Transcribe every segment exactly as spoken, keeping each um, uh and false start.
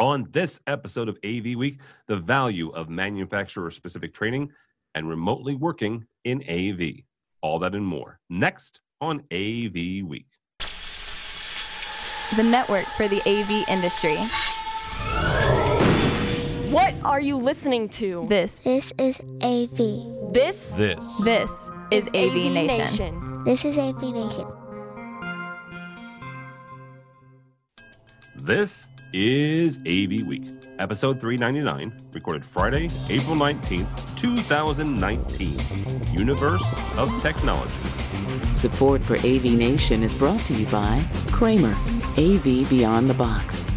On this episode of A V Week, the value of manufacturer-specific training and remotely working in A V. All that and more, next on A V Week. The network for the A V industry. What are you listening to? This. This is A V. This. This. This is A V Nation. This is A V Nation. This is A V Week, episode three ninety-nine, recorded Friday, April nineteenth, twenty nineteen. Universe of Technology. Support for A V Nation is brought to you by Kramer, A V Beyond the Box,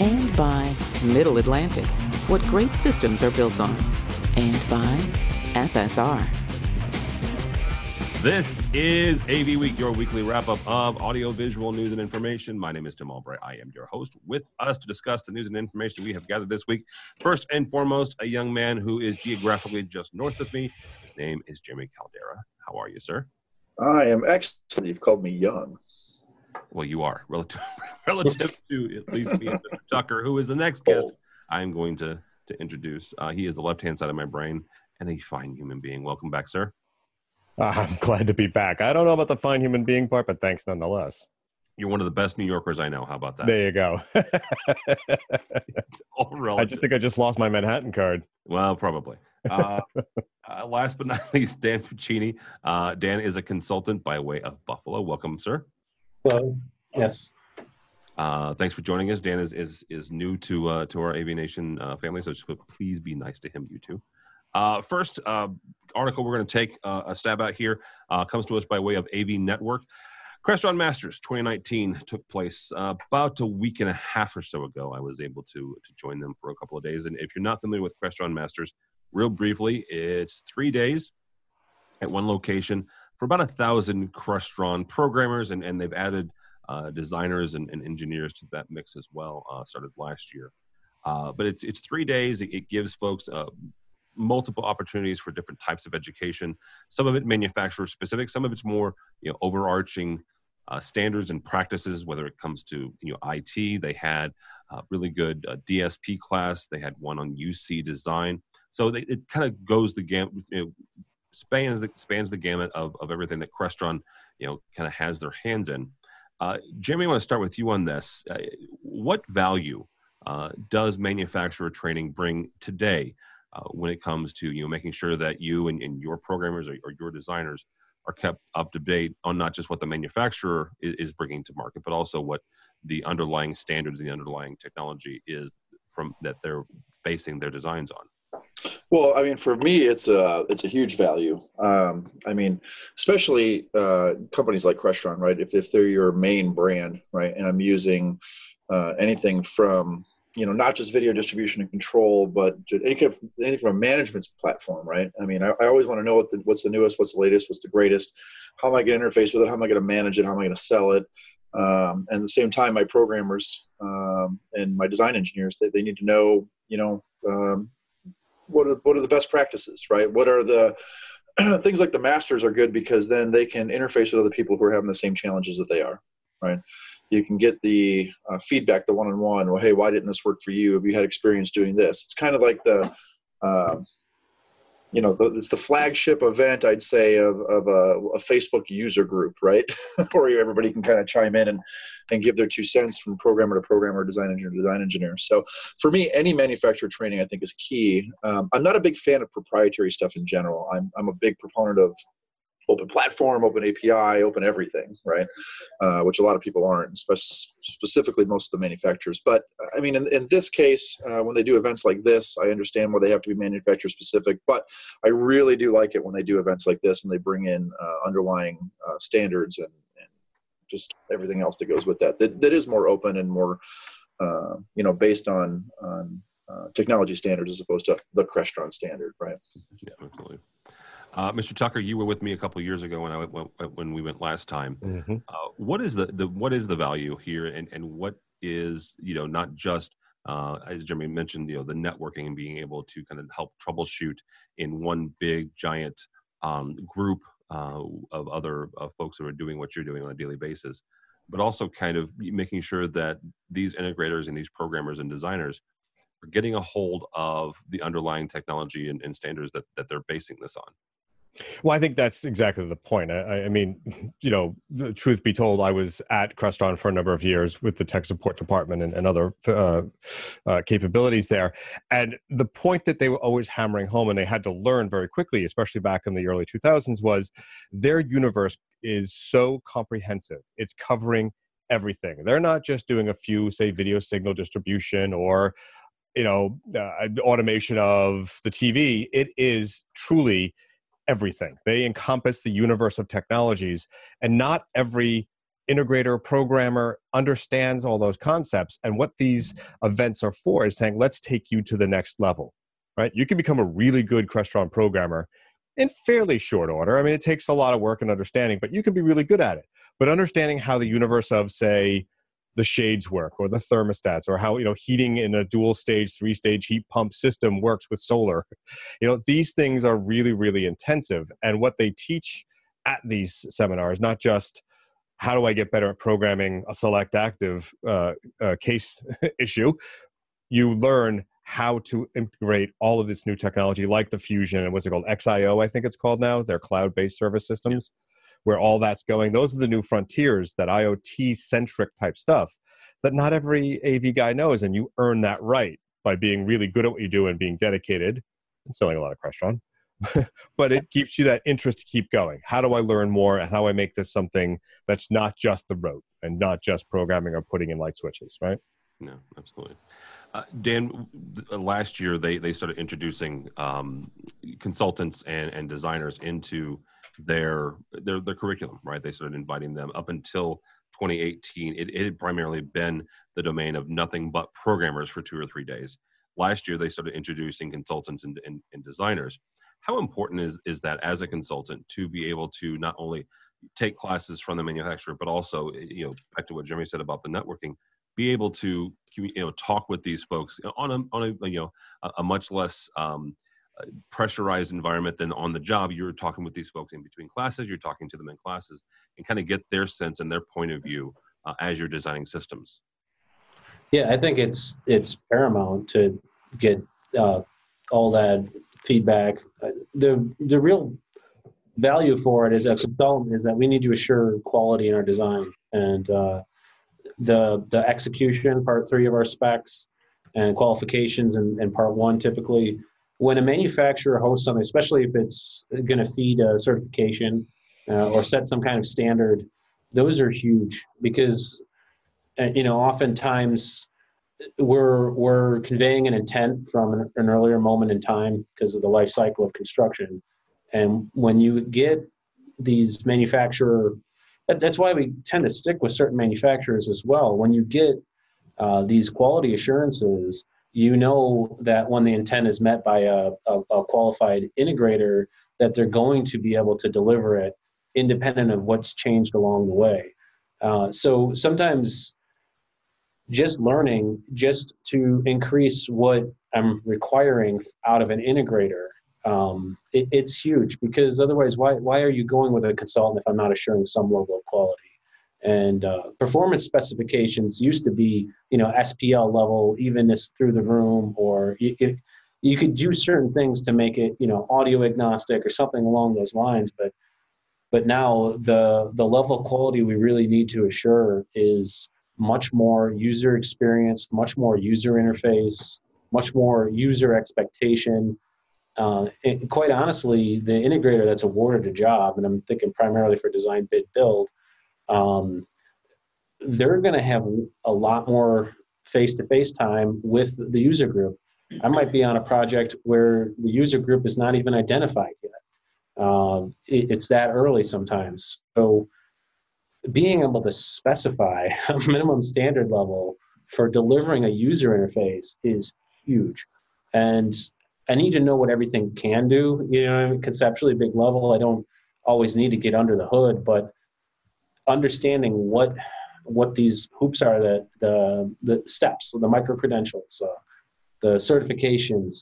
and by Middle Atlantic, what great systems are built on, and by F S R. This is A V Week, your weekly wrap-up of audiovisual news and information. My name is Tim Albright. I am your host. With us to discuss the news and information we have gathered this week, first and foremost, a young man who is geographically just north of me. His name is Jimmy Caldera. How are you, sir? I am excellent. You've called me young. Well, you are, relative, relative to at least me and Mister Tucker, who is the next guest oh. I'm going to, to introduce. Uh, he is the left-hand side of my brain and a fine human being. Welcome back, sir. I'm glad to be back. I don't know about the fine human being part, but thanks nonetheless. You're one of the best New Yorkers I know. How about that? There you go. It's all relative. I just think I just lost my Manhattan card. Well, probably. Uh, uh, last but not least, Dan Puccini. Uh, Dan is a consultant by way of Buffalo. Welcome, sir. Hello. Yes. Uh, thanks for joining us. Dan is is, is new to uh, to our A V Nation uh, family, so just please be nice to him, you two. Uh, first uh, article we're going to take uh, a stab at here uh, comes to us by way of A V Network. Crestron Masters twenty nineteen took place uh, about a week and a half or so ago. I was able to to join them for a couple of days. And if you're not familiar with Crestron Masters, real briefly, it's three days at one location for about a thousand Crestron programmers, and, and they've added uh, designers and, and engineers to that mix as well, uh, started last year. Uh, but it's it's three days. It, it gives folks uh, multiple opportunities for different types of education. Some of it manufacturer specific, some of it's more, you know, overarching uh, standards and practices, whether it comes to, you know, I T. They had a really good uh, D S P class. They had one on U C design. So they, it kind of goes the gamut, you know, spans, the, spans the gamut of, of everything that Crestron, you know, kind of has their hands in. Uh, Jimmy, I want to start with you on this. Uh, what value uh, does manufacturer training bring today Uh, when it comes to, you know, making sure that you and, and your programmers or, or your designers are kept up to date on not just what the manufacturer is, is bringing to market, but also what the underlying standards and the underlying technology is from that they're basing their designs on? Well, I mean, for me, it's a, it's a huge value. Um, I mean, especially uh, companies like Crestron, right? If, if they're your main brand, right? And I'm using uh, anything from, you know, not just video distribution and control, but anything from a management platform, right? I mean, I, I always want to know what the, what's the newest, what's the latest, what's the greatest, how am I going to interface with it, how am I going to manage it, how am I going to sell it? Um, and at the same time, my programmers um, and my design engineers, they, they need to know, you know, um, what are, what are the best practices, right? What are the things like the masters are good because then they can interface with other people who are having the same challenges that they are, right? You can get the uh, feedback, the one-on-one. Well, hey, why didn't this work for you? Have you had experience doing this? It's kind of like the, uh, you know, the, it's the flagship event, I'd say, of of a, a Facebook user group, right? Where everybody can kind of chime in and, and give their two cents from programmer to programmer, design engineer to design engineer. So for me, any manufacturer training I think is key. Um, I'm not a big fan of proprietary stuff in general. I'm I'm a big proponent of open platform, open A P I, open everything, right? Uh, which a lot of people aren't, spe- specifically most of the manufacturers. But I mean, in, in this case, uh, when they do events like this, I understand where they have to be manufacturer specific, but I really do like it when they do events like this and they bring in uh, underlying uh, standards and, and just everything else that goes with that. That, that is more open and more, uh, you know, based on, on uh, technology standards as opposed to the Crestron standard, right? Yeah, absolutely. Uh, Mister Tucker, you were with me a couple of years ago when I went, when we went last time. Mm-hmm. Uh, what is the, the what is the value here, and, and what is, you know, not just uh, as Jeremy mentioned, you know, the networking and being able to kind of help troubleshoot in one big giant um, group uh, of other uh, folks who are doing what you're doing on a daily basis, but also kind of making sure that these integrators and these programmers and designers are getting a hold of the underlying technology and, and standards that, that they're basing this on. Well, I think that's exactly the point. I, I mean, you know, the truth be told, I was at Crestron for a number of years with the tech support department and, and other uh, uh, capabilities there. And the point that they were always hammering home, and they had to learn very quickly, especially back in the early two thousands, was their universe is so comprehensive. It's covering everything. They're not just doing a few, say, video signal distribution or, you know, uh, automation of the T V. It is truly everything. They encompass the universe of technologies, and not every integrator, programmer understands all those concepts. And what these events are for is saying, let's take you to the next level, right? You can become a really good Crestron programmer in fairly short order. I mean, it takes a lot of work and understanding, but you can be really good at it. But understanding how the universe of, say, the shades work, or the thermostats, or how, you know, heating in a dual stage, three stage heat pump system works with solar. You know, these things are really, really intensive. And what they teach at these seminars, not just how do I get better at programming a select active uh, uh, case issue, you learn how to integrate all of this new technology, like the Fusion and what's it called, X I O, I think it's called now, their cloud-based service systems. Where all that's going. Those are the new frontiers, that I O T-centric type stuff that not every A V guy knows, and you earn that right by being really good at what you do and being dedicated and selling a lot of Crestron. But it keeps you that interest to keep going. How do I learn more, and how do I make this something that's not just the rote and not just programming or putting in light switches, right? No, absolutely. Uh, Dan, last year they, they started introducing um, consultants and, and designers into their, their their curriculum, right? They started inviting them. Up until twenty eighteen, it, it had primarily been the domain of nothing but programmers for two or three days. Last year, they started introducing consultants and, and, and designers. How important is, is that as a consultant to be able to not only take classes from the manufacturer, but also, you know, back to what Jimmy said about the networking, be able to, you know, talk with these folks on a, on a, you know, a, a much less um, pressurized environment than on the job. You're talking with these folks in between classes, you're talking to them in classes, and kind of get their sense and their point of view uh, as you're designing systems. Yeah, I think it's it's paramount to get uh, all that feedback. The the real value for it as a consultant is that we need to assure quality in our design, and uh, the the execution, part three of our specs and qualifications, and, and part one typically. When a manufacturer hosts something, especially if it's going to feed a certification uh, or set some kind of standard, those are huge because, uh, you know, oftentimes we're we're conveying an intent from an, an earlier moment in time because of the life cycle of construction. And when you get these manufacturer, that, that's why we tend to stick with certain manufacturers as well. When you get uh, these quality assurances, you know that when the intent is met by a, a, a qualified integrator, that they're going to be able to deliver it independent of what's changed along the way. Uh, so sometimes just learning, just to increase what I'm requiring out of an integrator, um, it, it's huge, because otherwise why, why are you going with a consultant if I'm not assuring some level of quality? And uh, performance specifications used to be, you know, S P L level, evenness through the room, or you, it, you could do certain things to make it, you know, audio agnostic or something along those lines. But but now the the level of quality we really need to assure is much more user experience, much more user interface, much more user expectation. Uh, and quite honestly, the integrator that's awarded a job, and I'm thinking primarily for design, bid, build, Um, they're going to have a lot more face-to-face time with the user group. I might be on a project where the user group is not even identified yet. Um, it, it's that early sometimes. So being able to specify a minimum standard level for delivering a user interface is huge. And I need to know what everything can do. You know, I mean, conceptually, big level, I don't always need to get under the hood, but understanding what what these hoops are, that the the steps, the micro credentials, uh, the certifications,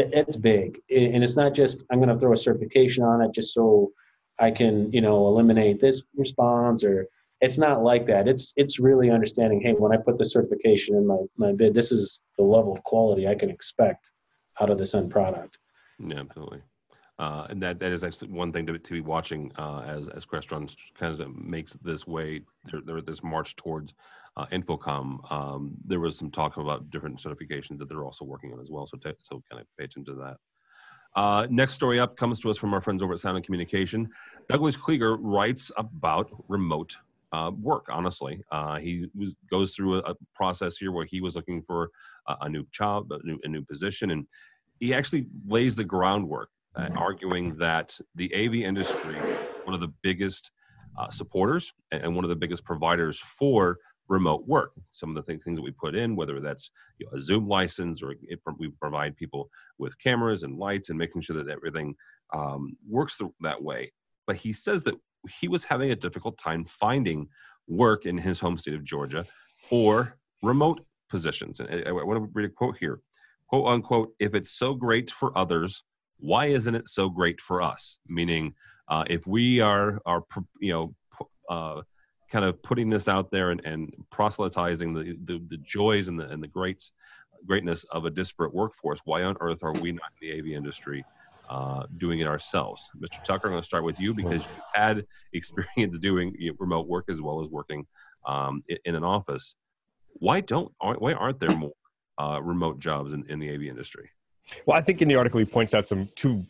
it, it's big, and it's not just I'm going to throw a certification on it just so I can, you know, eliminate this response or It's not like that. It's it's really understanding, hey, when I put the certification in my, my bid, this is the level of quality I can expect out of this end product. Yeah, absolutely. Uh, and that, that is actually one thing to, to be watching uh, as, as Crestron kind of makes this way, this march towards uh, InfoComm. Um, there was some talk about different certifications that they're also working on as well. So, t- so kind of pay attention to that. Uh, next story up comes to us from our friends over at Sound and Communication. Douglas Klieger writes about remote uh, work, honestly. Uh, he was, goes through a, a process here where he was looking for a, a new job, a new, a new position, and he actually lays the groundwork, uh, arguing that the A V industry, one of the biggest uh, supporters and one of the biggest providers for remote work. Some of the things, things that we put in, whether that's you know, a Zoom license or it, we provide people with cameras and lights and making sure that everything um, works th- that way. But he says that he was having a difficult time finding work in his home state of Georgia for remote positions. And I, I want to read a quote here, quote unquote, "If it's so great for others, why isn't it so great for us?" Meaning uh, if we are, are you know, uh, kind of putting this out there and, and proselytizing the, the, the joys and the and the greats, greatness of a disparate workforce, why on earth are we not in the A V industry uh, doing it ourselves? Mister Tucker, I'm going to start with you because you had experience doing remote work as well as working um, in an office. Why don't why aren't there more uh, remote jobs in, in the A V industry? Well, I think in the article he points out some two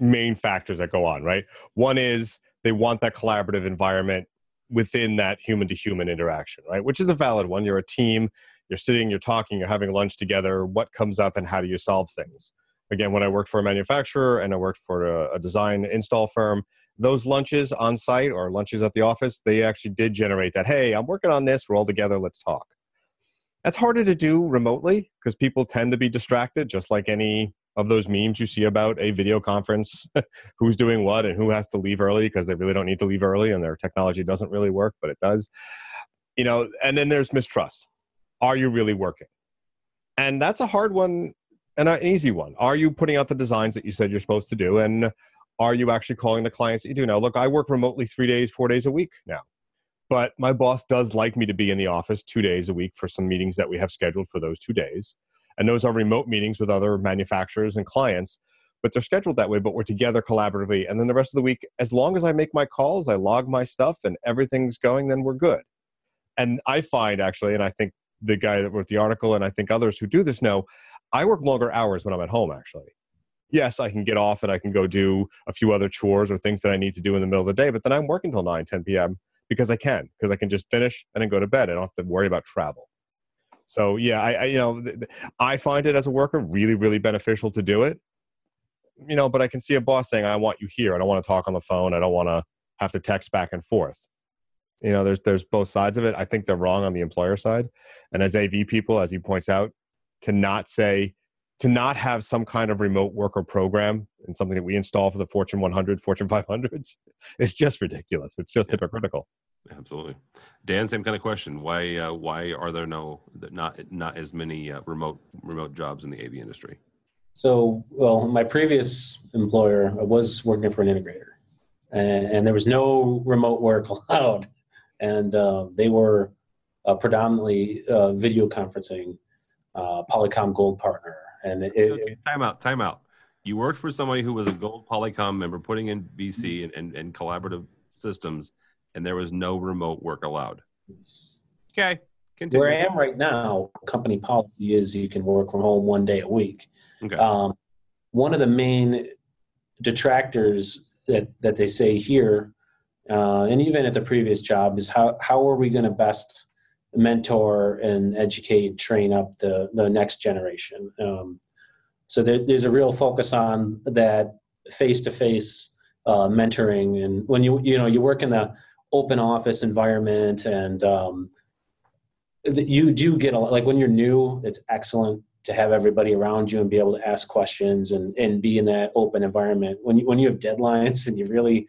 main factors that go on, right? One is they want that collaborative environment within that human-to-human interaction, right? Which is a valid one. You're a team, you're sitting, you're talking, you're having lunch together. What comes up and how do you solve things? Again, when I worked for a manufacturer and I worked for a, a design install firm, those lunches on site or lunches at the office, they actually did generate that, hey, I'm working on this, we're all together, let's talk. That's harder to do remotely because people tend to be distracted, just like any of those memes you see about a video conference, who's doing what and who has to leave early because they really don't need to leave early and their technology doesn't really work, but it does. You know, and then there's mistrust. Are you really working? And that's a hard one and an easy one. Are you putting out the designs that you said you're supposed to do? And are you actually calling the clients that you do? Now, look, I work remotely three days, four days a week now, but my boss does like me to be in the office two days a week for some meetings that we have scheduled for those two days. And those are remote meetings with other manufacturers and clients, but they're scheduled that way, but we're together collaboratively. And then the rest of the week, as long as I make my calls, I log my stuff and everything's going, then we're good. And I find actually, and I think the guy that wrote the article and I think others who do this know, I work longer hours when I'm at home actually. Yes, I can get off and I can go do a few other chores or things that I need to do in the middle of the day, but then I'm working till nine, ten p.m. because I can, because I can just finish and then go to bed. I don't have to worry about travel. So yeah, I, I you know th- th- I find it as a worker really really beneficial to do it, you know. But I can see a boss saying, "I want you here. I don't want to talk on the phone. I don't want to have to text back and forth." You know, there's there's both sides of it. I think they're wrong on the employer side, and as A V people, as he points out, to not say to not have some kind of remote worker program and something that we install for the Fortune one hundred, Fortune five hundreds, it's just ridiculous. It's just yeah. hypocritical. Absolutely. Dan, same kind of question. Why uh, why are there no not not as many uh, remote remote jobs in the A V industry? So, well, my previous employer, I was working for an integrator, and, and there was no remote work allowed, and uh, they were uh, predominantly uh, video conferencing, uh, Polycom Gold partner, and it, okay, time out, time out. You worked for somebody who was a Gold Polycom member, putting in B C and, and, and collaborative systems. And there was no remote work allowed. Okay, continue. Where I am right now, company policy is you can work from home one day a week. Okay. Um, one of the main detractors that, that they say here, uh, and even at the previous job, is how, how are we going to best mentor and educate, train up the, the next generation? Um, so there, there's a real focus on that face-to-face uh, mentoring. And when you, you know, you work in the open office environment, and um, you do get a lot, like when you're new, it's excellent to have everybody around you and be able to ask questions and, and be in that open environment. When you, when you have deadlines and you really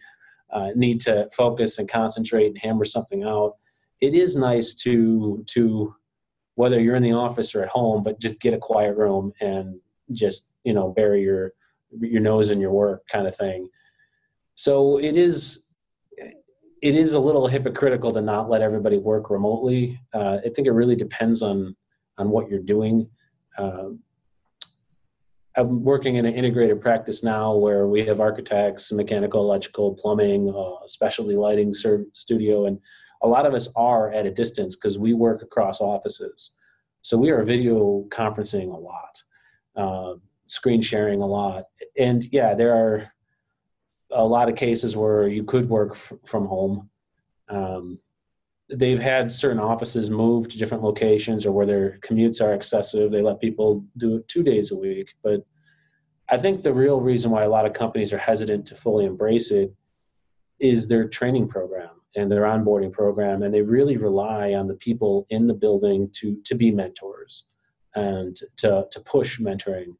uh, need to focus and concentrate and hammer something out, it is nice to, to whether you're in the office or at home, but just get a quiet room and just, you know, bury your, your nose in your work kind of thing. So it is, it is a little hypocritical to not let everybody work remotely. Uh, I think it really depends on, on what you're doing. Uh, I'm working in an integrated practice now where we have architects, mechanical, electrical, plumbing, uh, specialty lighting studio, and a lot of us are at a distance because we work across offices. So we are video conferencing a lot, uh, screen sharing a lot. And yeah, there are a lot of cases where you could work f from home. Um, they've had certain offices move to different locations, or where their commutes are excessive, they let people do it two days a week. But I think the real reason why a lot of companies are hesitant to fully embrace it is their training program and their onboarding program. And they really rely on the people in the building to, to be mentors and to, to push mentoring.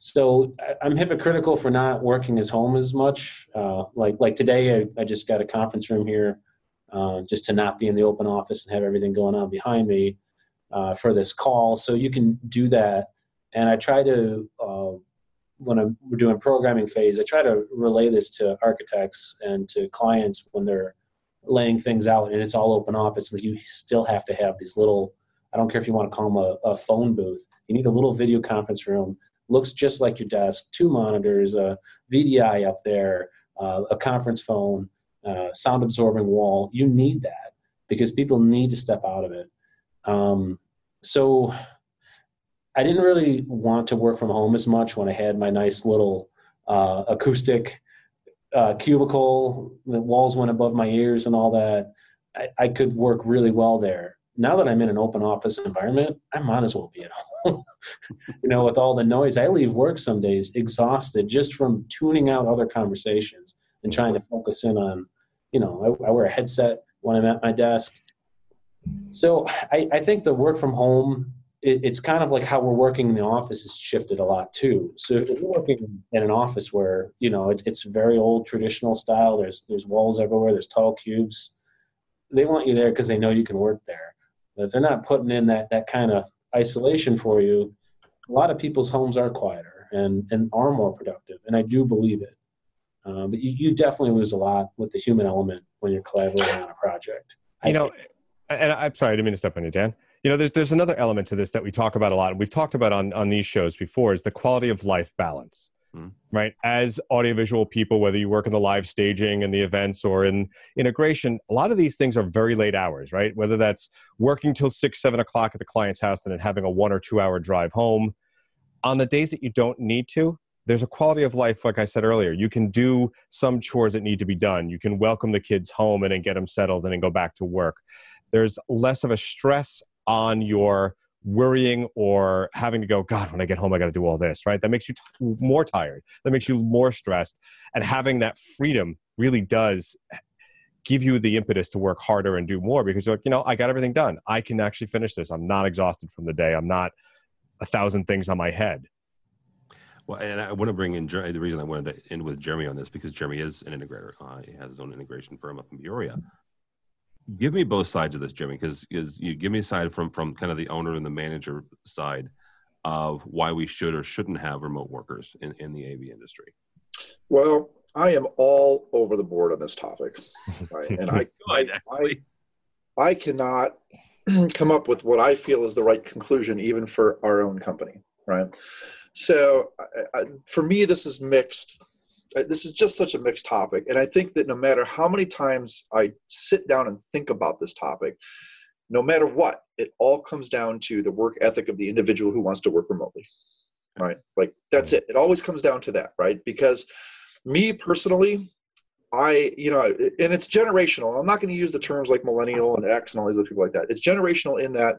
So I'm hypocritical for not working at home as much. Uh, like, like today, I, I just got a conference room here uh, just to not be in the open office and have everything going on behind me uh, for this call. So you can do that. And I try to, uh, when I'm, we're doing programming phase, I try to relay this to architects and to clients when they're laying things out and it's all open office. Like, you still have to have these little, I don't care if you want to call them a, a phone booth. You need a little video conference room. Looks just like your desk, two monitors, a V D I up there, uh, a conference phone, uh, sound absorbing wall. You need that because people need to step out of it. Um, so I didn't really want to work from home as much when I had my nice little uh, acoustic uh, cubicle. The walls went above my ears and all that. I, I could work really well there. Now that I'm in an open office environment, I might as well be at home. You know, with all the noise, I leave work some days exhausted just from tuning out other conversations and trying to focus in on, you know, I, I wear a headset when I'm at my desk. So I, I think the work from home, it, it's kind of like how we're working in the office has shifted a lot too. So if you're working in an office where, you know, it, it's very old traditional style, there's, there's walls everywhere, there's tall cubes, they want you there because they know you can work there. If they're not putting in that, that kind of isolation for you, a lot of people's homes are quieter and, and are more productive, and I do believe it. Uh, but you, you definitely lose a lot with the human element when you're collaborating on a project. I you know, think. and I'm sorry, I didn't mean to step on you, Dan. You know, there's, there's another element to this that we talk about a lot, and we've talked about on, on these shows before, is the quality of life balance. Mm. Right? As audiovisual people, whether you work in the live staging and the events or in integration, a lot of these things are very late hours, right? Whether that's working till six, seven o'clock at the client's house and then having a one or two hour drive home. On the days that you don't need to, there's a quality of life, like I said earlier. You can do some chores that need to be done. You can welcome the kids home and then get them settled and then go back to work. There's less of a stress on your worrying or having to go, God, when I get home, I got to do all this, right? That makes you t more tired. That makes you more stressed. And having that freedom really does give you the impetus to work harder and do more because you're like, you know, I got everything done. I can actually finish this. I'm not exhausted from the day. I'm not a thousand things on my head. Well, and I want to bring in, the reason I wanted to end with Jeremy on this, because Jeremy is an integrator. Uh, he has his own integration firm up in Peoria. Give me both sides of this, Jimmy, because you give me a side from, from kind of the owner and the manager side of why we should or shouldn't have remote workers in, in the A V industry. Well, I am all over the board on this topic. Right? And I, Good, I, I, I cannot come up with what I feel is the right conclusion, even for our own company. Right. So I, I, for me, this is mixed. This is just such a mixed topic. And I think that no matter how many times I sit down and think about this topic, no matter what, it all comes down to the work ethic of the individual who wants to work remotely, right? Like, that's it. It always comes down to that, right? Because me personally, I, you know, and it's generational. I'm not going to use the terms like millennial and X and all these other people like that. It's generational in that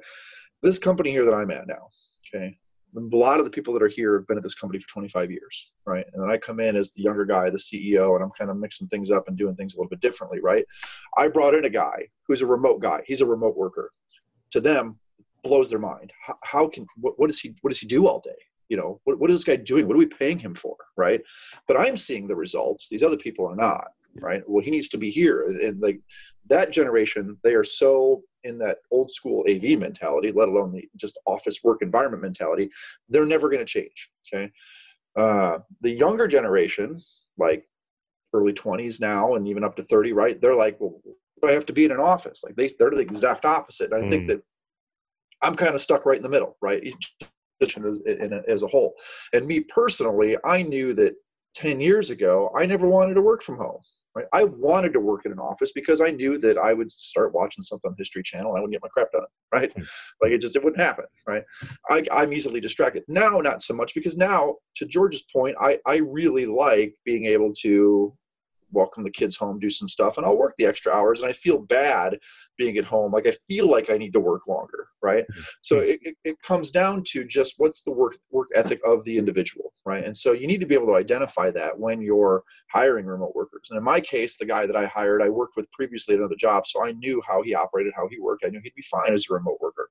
this company here that I'm at now, okay, a lot of the people that are here have been at this company for twenty-five years, right? And then I come in as the younger guy, the C E O, and I'm kind of mixing things up and doing things a little bit differently, right? I brought in a guy who's a remote guy. He's a remote worker. To them, blows their mind. How, how can, what, what does he, what does he do all day? You know, what, what is this guy doing? What are we paying him for, right? But I'm seeing the results. These other people are not, right? Well, he needs to be here. And like that generation, they are so in that old school A V mentality, let alone the just office work environment mentality, they're never going to change. Okay. Uh, the younger generation, like early twenties now and even up to thirty, right? They're like, well, do I have to be in an office? Like they, they're the exact opposite. And I mm. think that I'm kind of stuck right in the middle, right? As, in a, as a whole. And me personally, I knew that ten years ago, I never wanted to work from home. Right? I wanted to work in an office because I knew that I would start watching something on History Channel and I wouldn't get my crap done, right? Like it just, it wouldn't happen, right? I, I'm easily distracted. Now, not so much, because now, to George's point, I, I really like being able to welcome the kids home, do some stuff, and I'll work the extra hours, and I feel bad being at home. Like I feel like I need to work longer, right? So it, it, it comes down to just what's the work work ethic of the individual, right? And so you need to be able to identify that when you're hiring remote workers. And in my case, the guy that I hired, I worked with previously at another job, so I knew how he operated, how he worked. I knew he'd be fine as a remote worker.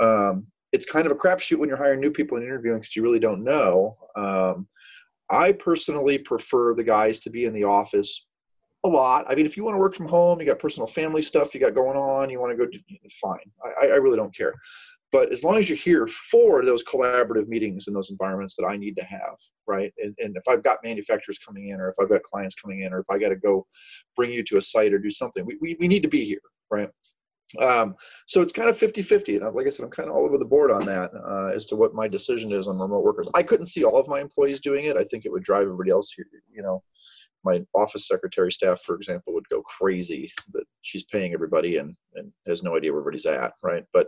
Um, it's kind of a crapshoot when you're hiring new people and interviewing because you really don't know. Um, I personally prefer the guys to be in the office a lot. I mean, if you want to work from home, you got personal family stuff you got going on, you want to go, do, fine. I, I really don't care. But as long as you're here for those collaborative meetings and those environments that I need to have, right? And, and if I've got manufacturers coming in, or if I've got clients coming in, or if I got to go bring you to a site or do something, we, we, we need to be here, right? Um, so it's kind of fifty fifty. And like I said, I'm kind of all over the board on that uh, as to what my decision is on remote workers. I couldn't see all of my employees doing it. I think it would drive everybody else here. You know, my office secretary staff, for example, would go crazy that she's paying everybody and, and has no idea where everybody's at, right? But,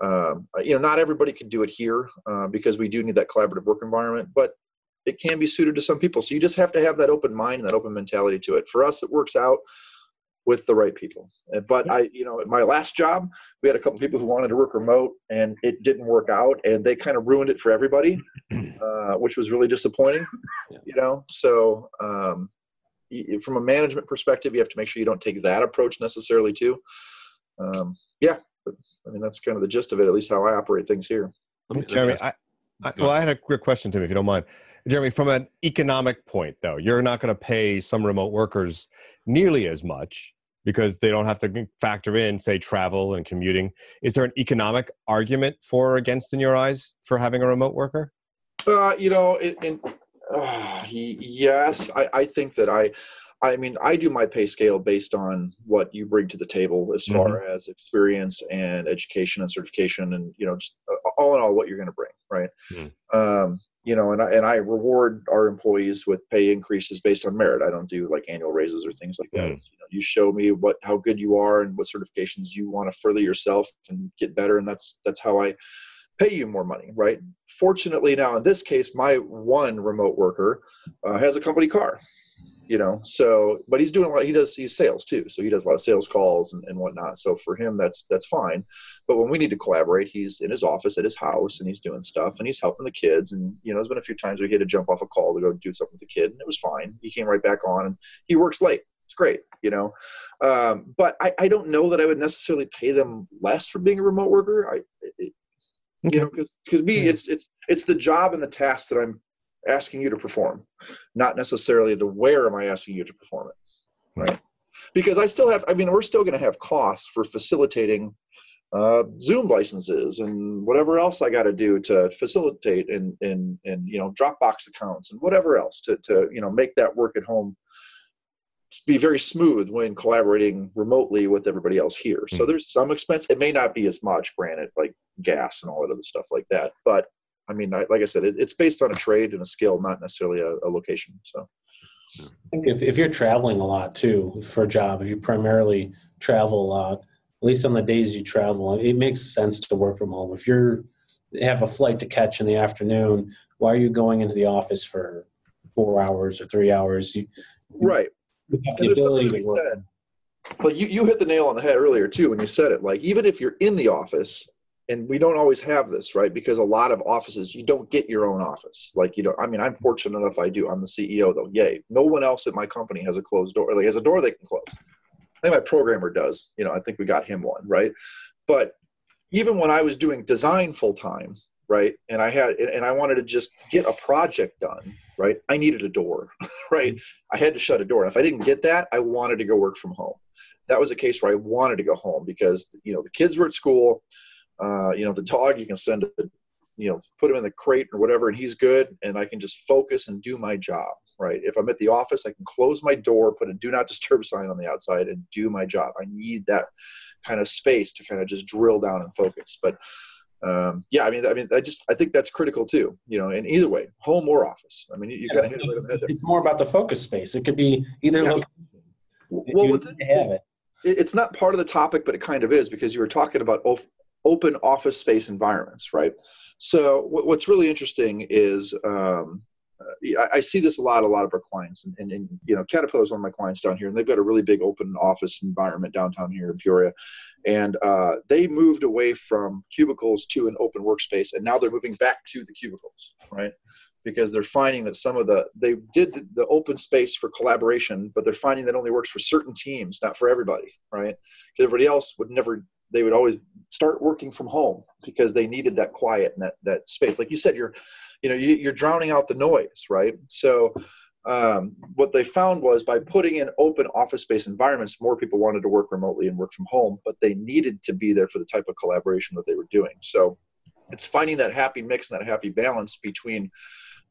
um, you know, not everybody can do it here uh, because we do need that collaborative work environment, but it can be suited to some people. So you just have to have that open mind and that open mentality to it. For us, it works out with the right people. But I, you know, at my last job, we had a couple people who wanted to work remote and it didn't work out, and they kind of ruined it for everybody, uh, which was really disappointing, you know? So um, from a management perspective, you have to make sure you don't take that approach necessarily too. Um, yeah, but, I mean, that's kind of the gist of it, at least how I operate things here. Let me, Jeremy, I, I, well, I had a quick question to me, if you don't mind. Jeremy, from an economic point though, you're not gonna pay some remote workers nearly as much because they don't have to factor in, say, travel and commuting. Is there an economic argument for or against, in your eyes, for having a remote worker? Uh, you know, it, it, uh, yes. I, I think that I, I mean, I do my pay scale based on what you bring to the table as far mm-hmm. as experience and education and certification and, you know, just all in all what you're going to bring, right? Mm-hmm. Um You know, and I, and I reward our employees with pay increases based on merit. I don't do like annual raises or things like that. Mm. You know, you show me what how good you are and what certifications you want to further yourself and get better, and that's that's how I pay you more money, right? Fortunately, now in this case, my one remote worker uh, has a company car. You know, so but he's doing a lot. He does he's sales too, so he does a lot of sales calls and, and whatnot. So for him, that's that's fine. But when we need to collaborate, he's in his office at his house and he's doing stuff and he's helping the kids. And you know, there's been a few times where he had to jump off a call to go do something with the kid, and it was fine. He came right back on, and he works late. It's great, you know. Um, but I, I don't know that I would necessarily pay them less for being a remote worker. I, it, you know, because because me, it's it's it's the job and the task that I'm asking you to perform, not necessarily the where am I asking you to perform it, right? Because I still have, I mean, we're still going to have costs for facilitating uh, Zoom licenses and whatever else I got to do to facilitate and, and, and, you know, Dropbox accounts and whatever else to, to, you know, make that work at home be very smooth when collaborating remotely with everybody else here. So there's some expense. It may not be as much, granted, like gas and all that other stuff like that, but I mean, I, like I said, it, it's based on a trade and a skill, not necessarily a, a location. So, I think if, if you're traveling a lot too for a job, if you primarily travel a lot, at least on the days you travel, it makes sense to work from home. If you're have a flight to catch in the afternoon, why are you going into the office for four hours or three hours? You, right. You have the ability to work. Said, but you, you hit the nail on the head earlier too when you said it. Like, even if you're in the office. And we don't always have this, right? Because a lot of offices, you don't get your own office. Like, you know, I mean, I'm fortunate enough I do. I'm the C E O though, yay. No one else at my company has a closed door, like has a door they can close. I think my programmer does, you know, I think we got him one, right? But even when I was doing design full time, right? And I had, and I wanted to just get a project done, right? I needed a door, right? I had to shut a door. And if I didn't get that, I wanted to go work from home. That was a case where I wanted to go home because, you know, the kids were at school. Uh, you know, the dog, you can send, you know, put him in the crate or whatever, and he's good. And I can just focus and do my job. right? If I'm at the office, I can close my door, put a do not disturb sign on the outside and do my job. I need that kind of space to kind of just drill down and focus. But um, yeah, I mean, I mean, I just, I think that's critical too, you know, and either way, home or office. I mean, you kind of hit it right there. It's more about the focus space. It could be either yeah. location. Well, you need to have it. It's not part of the topic, but it kind of is, because you were talking about open office space environments, right? So what's really interesting is um, I see this a lot, a lot of our clients, and, and, and you know, Caterpillar is one of my clients down here, and they've got a really big open office environment downtown here in Peoria, and uh, they moved away from cubicles to an open workspace, and now they're moving back to the cubicles, right? Because they're finding that some of the, they did the, the open space for collaboration, but they're finding that only works for certain teams, not for everybody, right? Because everybody else would never, they would always start working from home because they needed that quiet and that, that space. Like you said, you're, you know, you, you're drowning out the noise, right? So um, what they found was by putting in open office space environments, more people wanted to work remotely and work from home, but they needed to be there for the type of collaboration that they were doing. So it's finding that happy mix and that happy balance between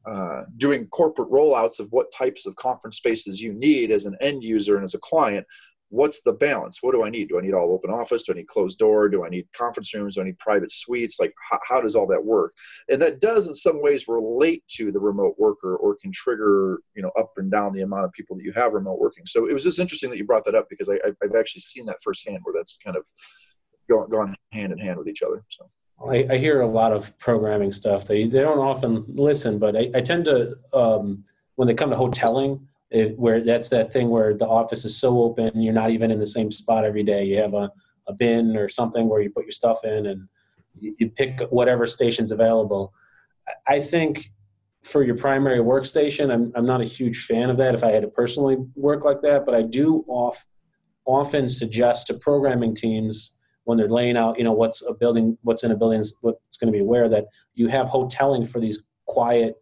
Uh, doing corporate rollouts of what types of conference spaces you need as an end user and as a client. What's the balance? What do I need? Do I need all open office? Do I need closed door? Do I need conference rooms? Do I need private suites? Like how, how does all that work? And that does in some ways relate to the remote worker, or can trigger, you know, up and down the amount of people that you have remote working. So it was just interesting that you brought that up, because I, I've actually seen that firsthand, where that's kind of gone, gone hand in hand with each other. So. I, I hear a lot of programming stuff. They they don't often listen, but I, I tend to um, when they come to hoteling, it, where that's that thing where the office is so open, you're not even in the same spot every day. You have a, a bin or something where you put your stuff in, and you, you pick whatever station's available. I think for your primary workstation, I'm I'm not a huge fan of that. If I had to personally work like that, but I do off, often suggest to programming teams, when they're laying out, you know, what's a building, what's in a building, what's going to be aware that you have hoteling for these quiet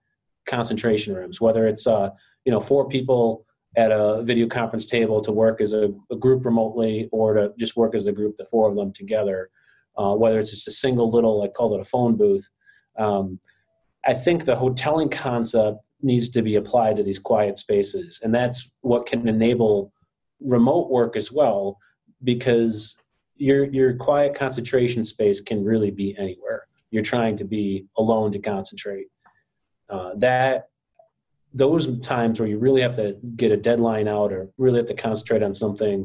concentration rooms, whether it's, uh, you know, four people at a video conference table to work as a, a group remotely, or to just work as a group, the four of them together, uh, whether it's just a single little, I call it a phone booth. Um, I think the hoteling concept needs to be applied to these quiet spaces. And that's what can enable remote work as well, because Your your quiet concentration space can really be anywhere. You're trying to be alone to concentrate. Uh, that those times where you really have to get a deadline out or really have to concentrate on something,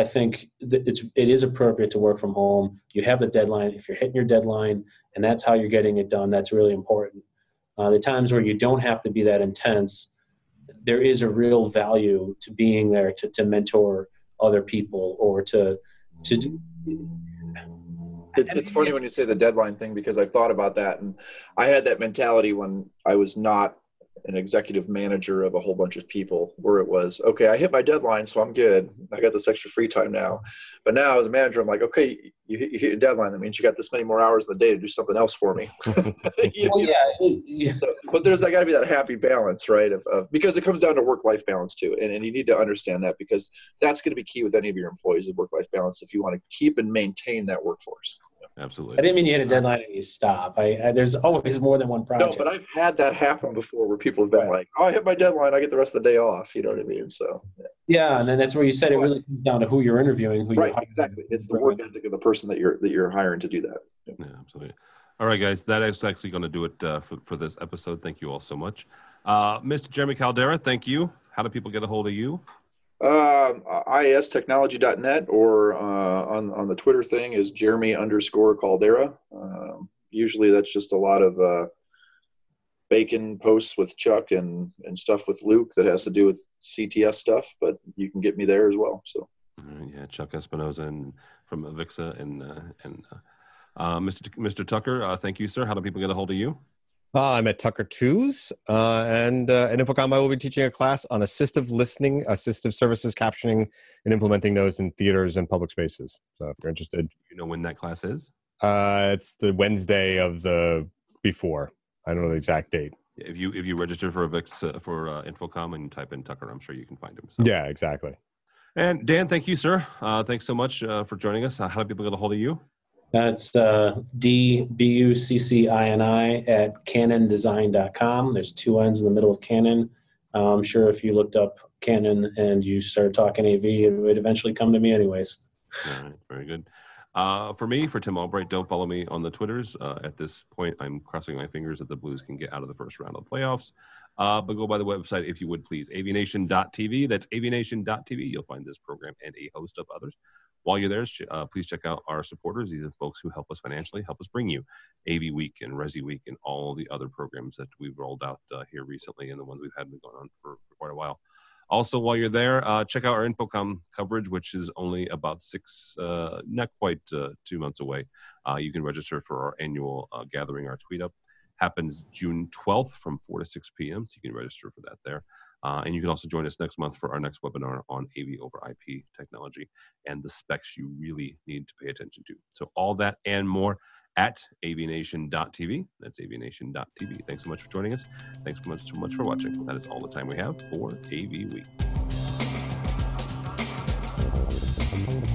I think that it's it is appropriate to work from home. You have the deadline. If you're hitting your deadline and that's how you're getting it done, that's really important. Uh, the times where you don't have to be that intense, there is a real value to being there to to mentor other people or to To do. It's, it's funny when you say the deadline thing, because I've thought about that, and I had that mentality when I was not an executive manager of a whole bunch of people, where it was, okay, I hit my deadline, so I'm good. I got this extra free time now. But now as a manager, I'm like, okay, you hit, you hit your deadline. That means you got this many more hours in the day to do something else for me. you, well, yeah. yeah. So, but there's, I gotta be that happy balance, right? Of, of because it comes down to work-life balance too. And, and you need to understand that, because that's going to be key with any of your employees, is work-life balance, if you want to keep and maintain that workforce. Absolutely. I didn't mean you hit a deadline and you stop. I, I there's always more than one project. No, but I've had that happen before, where people have been right. like, "Oh, I hit my deadline. I get the rest of the day off." You know what I mean? So. Yeah, yeah, and then that's where you said it really comes down to who you're interviewing, who right, you're hiring. Exactly. It's the work ethic of the person that you're that you're hiring to do that. Yeah, yeah absolutely. All right, guys, that is actually going to do it uh, for for this episode. Thank you all so much, uh, Mister Jimmy Caldera. Thank you. How do people get a hold of you? Um, I S technology dot net or uh, on, on the Twitter thing is Jeremy underscore Caldera. Um, usually that's just a lot of uh, bacon posts with Chuck and, and stuff with Luke that has to do with C T S stuff, but you can get me there as well. So right, yeah, Chuck Espinoza and from Avixa and uh, and uh, uh, Mister Mister Tucker, uh, thank you, sir. How do people get a hold of you? Uh, I'm at Tucker Twos, uh, and uh, at InfoComm, I will be teaching a class on assistive listening, assistive services, captioning, and implementing those in theaters and public spaces. So if you're interested. You know when that class is? Uh, it's the Wednesday of the before. I don't know the exact date. If you if you register for Avix, uh, for uh, InfoComm and type in Tucker, I'm sure you can find him. So. Yeah, exactly. And Dan, thank you, sir. Uh, thanks so much uh, for joining us. Uh, how do people get a hold of you? That's uh, D B U C C I N I at canon design dot com. There's two N's in the middle of Canon. I'm sure if you looked up Canon and you started talking A V, it would eventually come to me anyways. All right, very good. Uh, for me, for Tim Albright, don't follow me on the Twitters. Uh, at this point, I'm crossing my fingers that the Blues can get out of the first round of the playoffs. Uh, but go by the website, if you would, please, avnation dot t v. That's avnation dot t v. You'll find this program and a host of others. While you're there, uh, please check out our supporters. These are folks who help us financially, help us bring you A V Week and Resi Week and all the other programs that we've rolled out uh, here recently and the ones we've had been going on for, for quite a while. Also, while you're there, uh, check out our InfoComm coverage, which is only about six, uh, not quite uh, two months away. Uh, you can register for our annual uh, gathering. Our tweet up happens June twelfth from four to six p m So you can register for that there. Uh, and you can also join us next month for our next webinar on A V over I P technology and the specs you really need to pay attention to. So all that and more at avnation dot t v. That's avnation dot t v. Thanks so much for joining us. Thanks so much, so much for watching. That is all the time we have for A V Week.